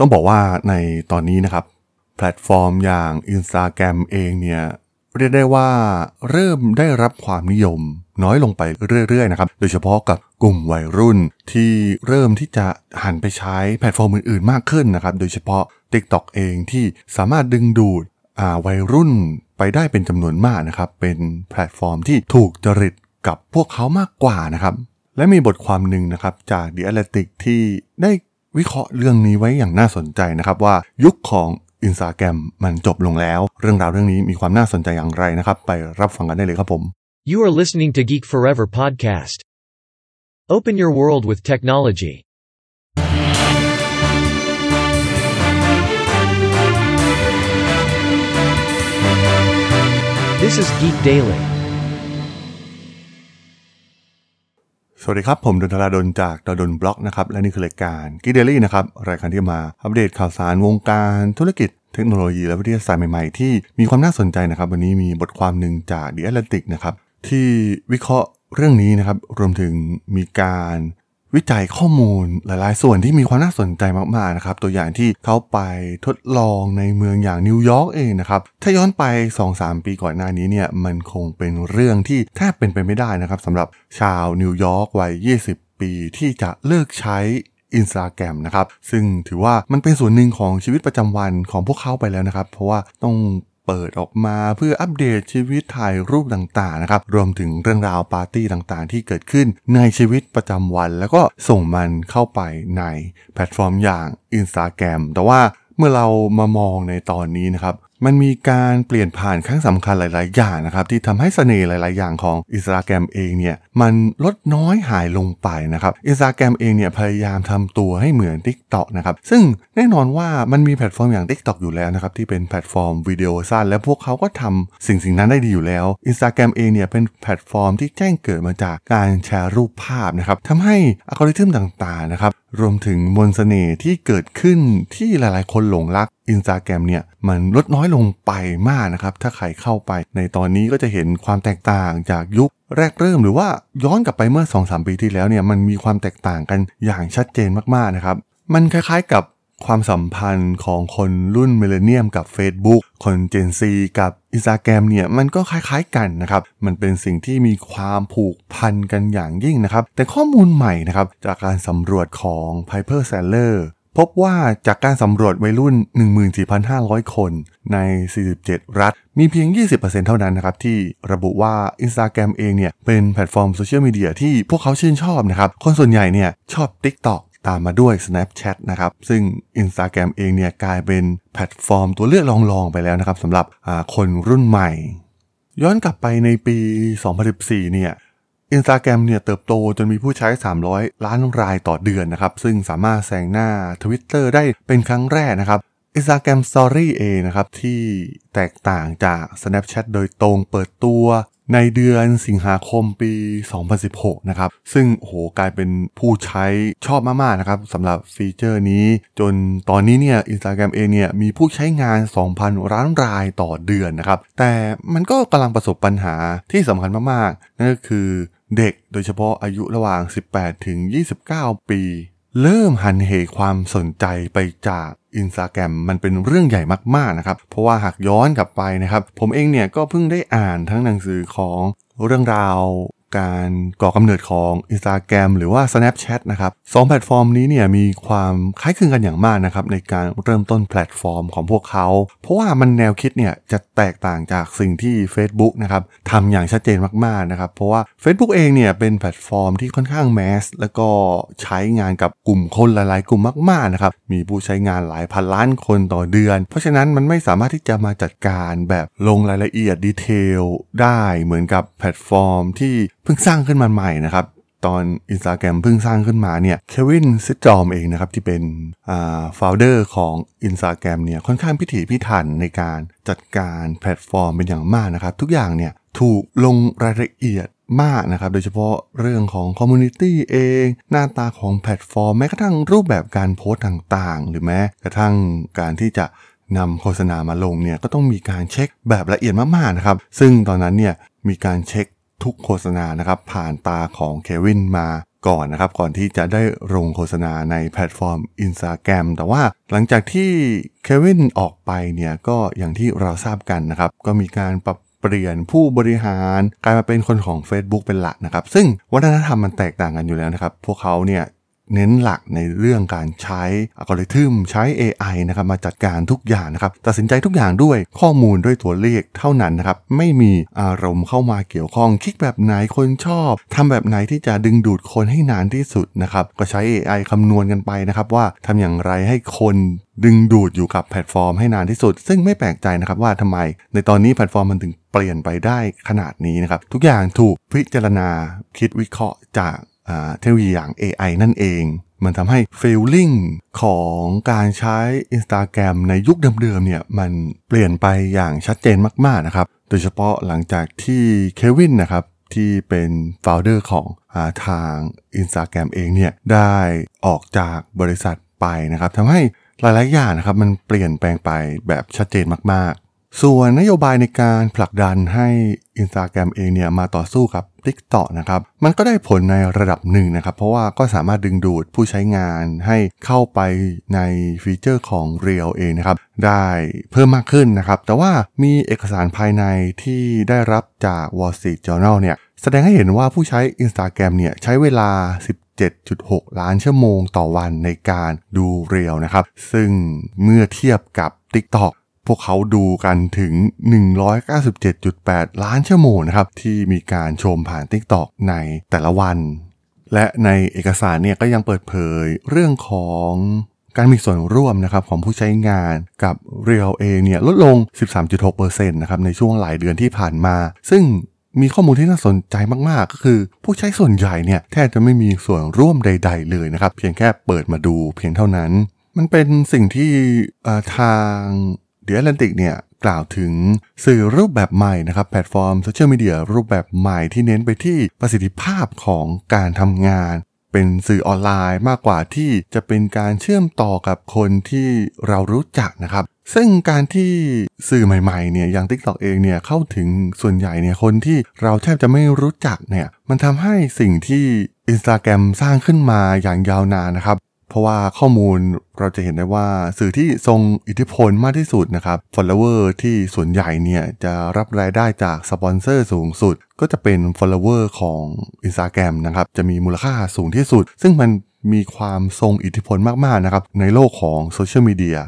ต้องบอกว่าในตอนนี้นะครับแพลตฟอร์มอย่าง Instagram เองเนี่ยเรียกได้ว่าเริ่มได้รับความนิยมน้อยลงไปเรื่อยๆนะครับโดยเฉพาะกับกลุ่มวัยรุ่นที่เริ่มที่จะหันไปใช้แพลตฟอร์มอื่นๆมากขึ้นนะครับโดยเฉพาะ TikTok เองที่สามารถดึงดูดวัยรุ่นไปได้เป็นจำนวนมากนะครับเป็นแพลตฟอร์มที่ถูกจริตกับพวกเขามากกว่านะครับและมีบทความหนึ่งนะครับจาก The Atlantic ที่ได้วิเคราะห์เรื่องนี้ไว้อย่างน่าสนใจนะครับว่ายุคของ Instagram มันจบลงแล้วเรื่องราวเรื่องนี้มีความน่าสนใจอย่างไรนะครับไปรับฟังกันได้เลยครับผม You are listening to Geek Forever Podcast. Open your world with technology.This is Geek Daily. สวัสดีครับผมดนทราดลจากดนบล็อกนะครับและนี่คือรายการ Geek Daily นะครับรายการที่มาอัปเดตข่าวสารวงการธุรกิจเทคโนโลยีและวิทยาศาสตร์ใหม่ๆที่มีความน่าสนใจนะครับวันนี้มีบทความหนึ่งจาก The Atlantic นะครับที่วิเคราะห์เรื่องนี้นะครับรวมถึงมีการวิจัยข้อมูลหลายๆส่วนที่มีความน่าสนใจมากๆนะครับตัวอย่างที่เขาไปทดลองในเมืองอย่างนิวยอร์กเองนะครับถ้าย้อนไป 2-3 ปีก่อนหน้านี้เนี่ยมันคงเป็นเรื่องที่แทบเป็นไปไม่ได้นะครับสำหรับชาวนิวยอร์กวัย 20 ปีที่จะเลิกใช้ Instagram นะครับซึ่งถือว่ามันเป็นส่วนหนึ่งของชีวิตประจำวันของพวกเขาไปแล้วนะครับเพราะว่าต้องเปิดออกมาเพื่ออัปเดตชีวิตถ่ายรูปต่างๆนะครับรวมถึงเรื่องราวปาร์ตี้ต่างๆที่เกิดขึ้นในชีวิตประจำวันแล้วก็ส่งมันเข้าไปในแพลตฟอร์มอย่าง Instagram แต่ว่าเมื่อเรามามองในตอนนี้นะครับมันมีการเปลี่ยนผ่านครั้งสำคัญหลายๆอย่างนะครับที่ทำให้เสน่ห์หลายๆอย่างของ Instagram เองเนี่ยมันลดน้อยหายลงไปนะครับ Instagram เองเนี่ยพยายามทำตัวให้เหมือน TikTok นะครับซึ่งแน่นอนว่ามันมีแพลตฟอร์มอย่าง TikTok อยู่แล้วนะครับที่เป็นแพลตฟอร์มวิดีโอสั้นและพวกเขาก็ทำสิ่งนั้นได้ดีอยู่แล้ว Instagram เองเนี่ยเป็นแพลตฟอร์มที่แจ้งเกิดมาจากการแชร์รูปภาพนะครับทำให้อัลกอริทึมต่างๆนะครับรวมถึงมนต์เสน่ห์ที่เกิดขึ้นที่หลายๆคนหลงรัก Instagram เนี่ยมันลดน้อยลงไปมากนะครับถ้าใครเข้าไปในตอนนี้ก็จะเห็นความแตกต่างจากยุคแรกเริ่มหรือว่าย้อนกลับไปเมื่อ 2-3 ปีที่แล้วเนี่ยมันมีความแตกต่างกันอย่างชัดเจนมากๆนะครับมันคล้ายๆกับความสัมพันธ์ของคนรุ่นมิลเลนเนียมกับ Facebook คนเจนซีกับ Instagram เนี่ยมันก็คล้ายๆกันนะครับมันเป็นสิ่งที่มีความผูกพันกันอย่างยิ่งนะครับแต่ข้อมูลใหม่นะครับจากการสำรวจของ Piper Sandler พบว่าจากการสำรวจวัยรุ่น 14,500 คนใน 47 รัฐมีเพียง 20% เท่านั้นนะครับที่ระบุว่า Instagram เองเนี่ยเป็นแพลตฟอร์มโซเชียลมีเดียที่พวกเขาชื่นชอบนะครับคนส่วนใหญ่เนี่ยชอบ TikTokตามมาด้วย Snapchat นะครับซึ่ง Instagram เองเนี่ยกลายเป็นแพลตฟอร์มตัวเลือกรองๆไปแล้วนะครับสำหรับคนรุ่นใหม่ย้อนกลับไปในปี 2014 เนี่ย Instagram เนี่ยเติบโตจนมีผู้ใช้300ล้านรายต่อเดือนนะครับซึ่งสามารถแซงหน้า Twitter ได้เป็นครั้งแรกนะครับ Instagram Story เองนะครับที่แตกต่างจาก Snapchat โดยตรงเปิดตัวในเดือนสิงหาคมปี 2016 นะครับซึ่งโหกลายเป็นผู้ใช้ชอบมากๆนะครับสำหรับฟีเจอร์นี้จนตอนนี้เนี่ย Instagram เองเนี่ยมีผู้ใช้งาน 2,000 ล้านรายต่อเดือนนะครับแต่มันก็กำลังประสบปัญหาที่สำคัญมากๆนั่นก็คือเด็กโดยเฉพาะอายุระหว่าง 18-29 ปีเริ่มหันเหความสนใจไปจาก Instagram มันเป็นเรื่องใหญ่มากๆนะครับเพราะว่าหากย้อนกลับไปนะครับผมเองเนี่ยก็เพิ่งได้อ่านทั้งหนังสือของเรื่องราวการก่อกำเนิดของ Instagram หรือว่า Snapchat นะครับ2แพลตฟอร์มนี้เนี่ยมีความคล้ายคลึงกันอย่างมากนะครับในการเริ่มต้นแพลตฟอร์มของพวกเขาเพราะว่ามันแนวคิดเนี่ยจะแตกต่างจากสิ่งที่ Facebook นะครับทำอย่างชัดเจนมากๆนะครับเพราะว่า Facebook เองเนี่ยเป็นแพลตฟอร์มที่ค่อนข้างแมสแล้วก็ใช้งานกับกลุ่มคนหลายๆกลุ่มมากๆนะครับมีผู้ใช้งานหลายพันล้านคนต่อเดือนเพราะฉะนั้นมันไม่สามารถที่จะมาจัดการแบบลงรายละเอียดดีเทลได้เหมือนกับแพลตฟอร์มที่เพิ่งสร้างขึ้นมาใหม่นะครับตอน Instagram เพิ่งสร้างขึ้นมาเนี่ยเควินซิจอมเองนะครับที่เป็นfounder ของ Instagram เนี่ยค่อนข้างพิถีพิถันในการจัดการแพลตฟอร์มเป็นอย่างมากนะครับทุกอย่างเนี่ยถูกลงรายละเอียดมากนะครับโดยเฉพาะเรื่องของคอมมูนิตี้เองหน้าตาของแพลตฟอร์มแม้กระทั่งรูปแบบการโพสต์ต่างๆหรือแม้กระทั่งการที่จะนำโฆษณามาลงเนี่ยก็ต้องมีการเช็คแบบละเอียดมากๆนะครับซึ่งตอนนั้นเนี่ยมีการเช็คทุกโฆษณานะครับผ่านตาของเควินมา ก่อนนะครับก่อนที่จะได้ลงโฆษณาในแพลตฟอร์ม Instagram แต่ว่าหลังจากที่เควินออกไปเนี่ยก็อย่างที่เราทราบกันนะครับก็มีการปรับเปลี่ยนผู้บริหารกลายมาเป็นคนของ Facebook เป็นหลักนะครับซึ่งวัฒนธรรมมันแตกต่างกันอยู่แล้วนะครับพวกเขาเนี่ยเน้นหลักในเรื่องการใช้อัลกอริทึมใช้ AI นะครับมาจัดการทุกอย่างนะครับตัดสินใจทุกอย่างด้วยข้อมูลด้วยตัวเลขเท่านั้นนะครับไม่มีอารมณ์เข้ามาเกี่ยวข้องคิดแบบไหนคนชอบทำแบบไหนที่จะดึงดูดคนให้นานที่สุดนะครับก็ใช้ AI คำนวณกันไปนะครับว่าทำอย่างไรให้คนดึงดูดอยู่กับแพลตฟอร์มให้นานที่สุดซึ่งไม่แปลกใจนะครับว่าทำไมในตอนนี้แพลตฟอร์มมันถึงเปลี่ยนไปได้ขนาดนี้นะครับทุกอย่างถูกพิจารณาคิดวิเคราะห์จากเทคโนโลยีอย่าง AI นั่นเองมันทำให้ฟีลลิ่งของการใช้ Instagram ในยุคเดิมๆเนี่ยมันเปลี่ยนไปอย่างชัดเจนมากๆนะครับโดยเฉพาะหลังจากที่เควินนะครับที่เป็นฟาวเดอร์ของทาง Instagram เองเนี่ยได้ออกจากบริษัทไปนะครับทำให้หลายๆอย่างนะครับมันเปลี่ยนแปลงไปแบบชัดเจนมากๆส่วนนโยบายในการผลักดันให้ Instagram เองเนี่ยมาต่อสู้กับ TikTok นะครับมันก็ได้ผลในระดับหนึ่งนะครับเพราะว่าก็สามารถดึงดูดผู้ใช้งานให้เข้าไปในฟีเจอร์ของ Reel เองนะครับได้เพิ่มมากขึ้นนะครับแต่ว่ามีเอกสารภายในที่ได้รับจาก Wall Street Journal เนี่ยแสดงให้เห็นว่าผู้ใช้ Instagram เนี่ยใช้เวลา17.6 ล้านชั่วโมงต่อวันในการดู Reel นะครับซึ่งเมื่อเทียบกับ TikTokพวกเขาดูกันถึง 197.8 ล้านชั่วโมงนะครับที่มีการชมผ่าน TikTok ในแต่ละวันและในเอกสารเนี่ยก็ยังเปิดเผยเรื่องของการมีส่วนร่วมนะครับของผู้ใช้งานกับ Reel เองเนี่ยลดลง 13.6% นะครับในช่วงหลายเดือนที่ผ่านมาซึ่งมีข้อมูลที่น่าสนใจมากๆก็คือผู้ใช้ส่วนใหญ่เนี่ยแทบจะไม่มีส่วนร่วมใดๆเลยนะครับเพียงแค่เปิดมาดูเพียงเท่านั้นมันเป็นสิ่งที่ทาง The Atlantic เนี่ยกล่าวถึงสื่อรูปแบบใหม่นะครับแพลตฟอร์มโซเชียลมีเดียรูปแบบใหม่ที่เน้นไปที่ประสิทธิภาพของการทำงานเป็นสื่อออนไลน์มากกว่าที่จะเป็นการเชื่อมต่อกับคนที่เรารู้จักนะครับซึ่งการที่สื่อใหม่ๆเนี่ยอย่าง TikTok เองเนี่ยเข้าถึงส่วนใหญ่เนี่ยคนที่เราแทบจะไม่รู้จักเนี่ยมันทำให้สิ่งที่ Instagram สร้างขึ้นมาอย่างยาวนานนะครับเพราะว่าข้อมูลเราจะเห็นได้ว่าสื่อที่ทรงอิทธิพลมากที่สุดนะครับ follower ที่ส่วนใหญ่เนี่ยจะรับรายได้จากสปอนเซอร์สูงสุดก็จะเป็น follower ของ Instagram นะครับจะมีมูลค่าสูงที่สุดซึ่งมันมีความทรงอิทธิพลมากๆนะครับในโลกของโซเชียลมีเดีย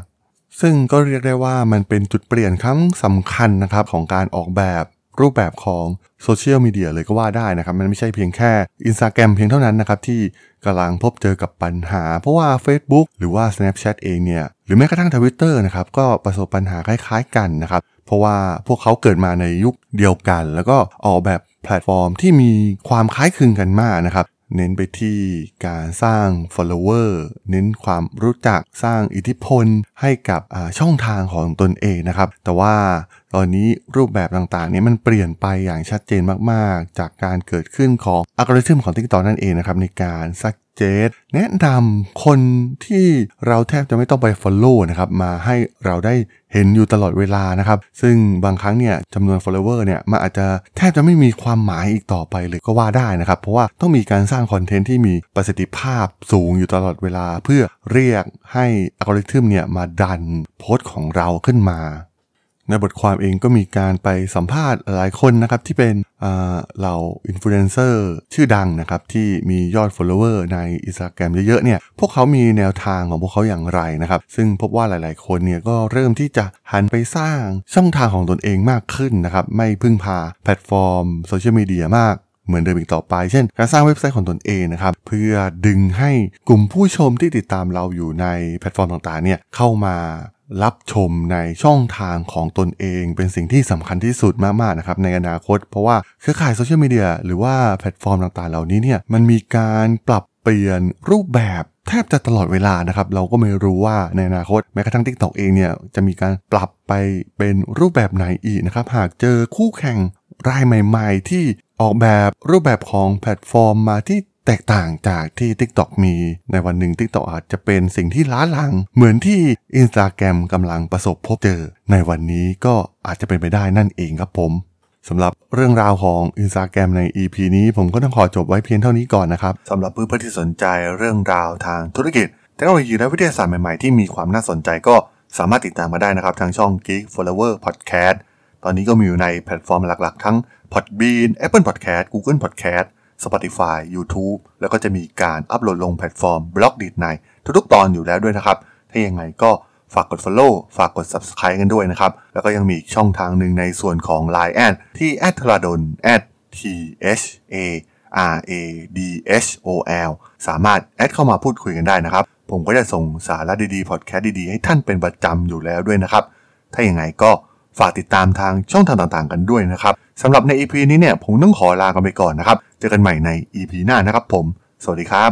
ซึ่งก็เรียกได้ว่ามันเป็นจุดเปลี่ยนครั้งสำคัญนะครับของการออกแบบรูปแบบของโซเชียลมีเดียเลยก็ว่าได้นะครับมันไม่ใช่เพียงแค่ Instagram เพียงเท่านั้นนะครับที่กำลังพบเจอกับปัญหาเพราะว่า Facebook หรือว่า Snapchat เองเนี่ยหรือแม้กระทั่ง Twitter นะครับก็ประสบปัญหาคล้ายๆกันนะครับเพราะว่าพวกเขาเกิดมาในยุคเดียวกันแล้วก็ออกแบบแพลตฟอร์มที่มีความคล้ายคลึงกันมากนะครับเน้นไปที่การสร้าง follower เน้นความรู้จักสร้างอิทธิพลให้กับช่องทางของตนเองนะครับแต่ว่าตอนนี้รูปแบบต่างๆนี้มันเปลี่ยนไปอย่างชัดเจนมากๆจากการเกิดขึ้นของอัลกอริทึมของ TikTok นั่นเองนะครับในการsuggestแนะนำคนที่เราแทบจะไม่ต้องไป follow นะครับมาให้เราได้เห็นอยู่ตลอดเวลานะครับซึ่งบางครั้งเนี่ยจำนวน follower เนี่ยมันอาจจะแทบจะไม่มีความหมายอีกต่อไปเลยก็ว่าได้นะครับเพราะว่าต้องมีการสร้างคอนเทนต์ที่มีประสิทธิภาพสูงอยู่ตลอดเวลาเพื่อเรียกให้อัลกอริทึมเนี่ยมาดันโพสต์ของเราขึ้นมาในบทความเองก็มีการไปสัมภาษณ์หลายคนนะครับที่เป็นเหล่าอินฟลูเอนเซอร์ชื่อดังนะครับที่มียอด follower ใน Instagram เยอะๆเนี่ยพวกเขามีแนวทางของพวกเขาอย่างไรนะครับซึ่งพบว่าหลายๆคนเนี่ยก็เริ่มที่จะหันไปสร้างช่องทางของตนเองมากขึ้นนะครับไม่พึ่งพาแพลตฟอร์มโซเชียลมีเดียมากเหมือนเดิมอีกต่อไปเช่นการสร้างเว็บไซต์ของตนเองนะครับเพื่อดึงให้กลุ่มผู้ชมที่ติดตามเราอยู่ในแพลตฟอร์มต่างๆเนี่ยเข้ามารับชมในช่องทางของตนเองเป็นสิ่งที่สำคัญที่สุดมากๆนะครับในอนาคตเพราะว่าเครือข่ายโซเชียลมีเดียหรือว่าแพลตฟอร์มต่างๆเหล่านี้เนี่ยมันมีการปรับเปลี่ยนรูปแบบแทบจะตลอดเวลานะครับเราก็ไม่รู้ว่าในอนาคตแม้กระทั่ง TikTok เองเนี่ยจะมีการปรับไปเป็นรูปแบบไหนอีกนะครับหากเจอคู่แข่งรายใหม่ๆที่ออกแบบรูปแบบของแพลตฟอร์มมาที่แตกต่างจากที่ TikTok มีในวันหนึ่ง TikTok อาจจะเป็นสิ่งที่ล้าหลังเหมือนที่ Instagram กำลังประสบพบเจอในวันนี้ก็อาจจะเป็นไปได้นั่นเองครับผม สำหรับเรื่องราวของ Instagram ใน EP นี้ผมก็ต้องขอจบไว้เพียงเท่านี้ก่อนนะครับสำหรับเพื่อนๆที่สนใจเรื่องราวทางธุรกิจเทคโนโลยีและวิทยาศาสตร์ใหม่ๆที่มีความน่าสนใจก็สามารถติดตามมาได้นะครับทางช่อง Geek Forever Podcast ตอนนี้ก็มีอยู่ในแพลตฟอร์มหลักๆทั้ง Podbean, Apple Podcast, Google Podcast, Spotify, YouTube แล้วก็จะมีการอัปโหลดลงแพลตฟอร์ม Blockdit ในทุกๆตอนอยู่แล้วด้วยนะครับถ้ายังไงก็ฝากกด follow ฝากกด subscribe กันด้วยนะครับแล้วก็ยังมีอีกช่องทางหนึ่งในส่วนของ LINE ที่ @thradol @thradol สามารถแอดเข้ามาพูดคุยกันได้นะครับผมก็จะส่งสาระดีๆพอดแคสต์ดีๆให้ท่านเป็นประจำอยู่แล้วด้วยนะครับถ้าอย่างไรก็ฝากติดตามทางช่องทางต่างๆกันด้วยนะครับสำหรับใน EP นี้เนี่ยผมต้องขอลากันไปก่อนนะครับเจอกันใหม่ใน EP หน้านะครับผมสวัสดีครับ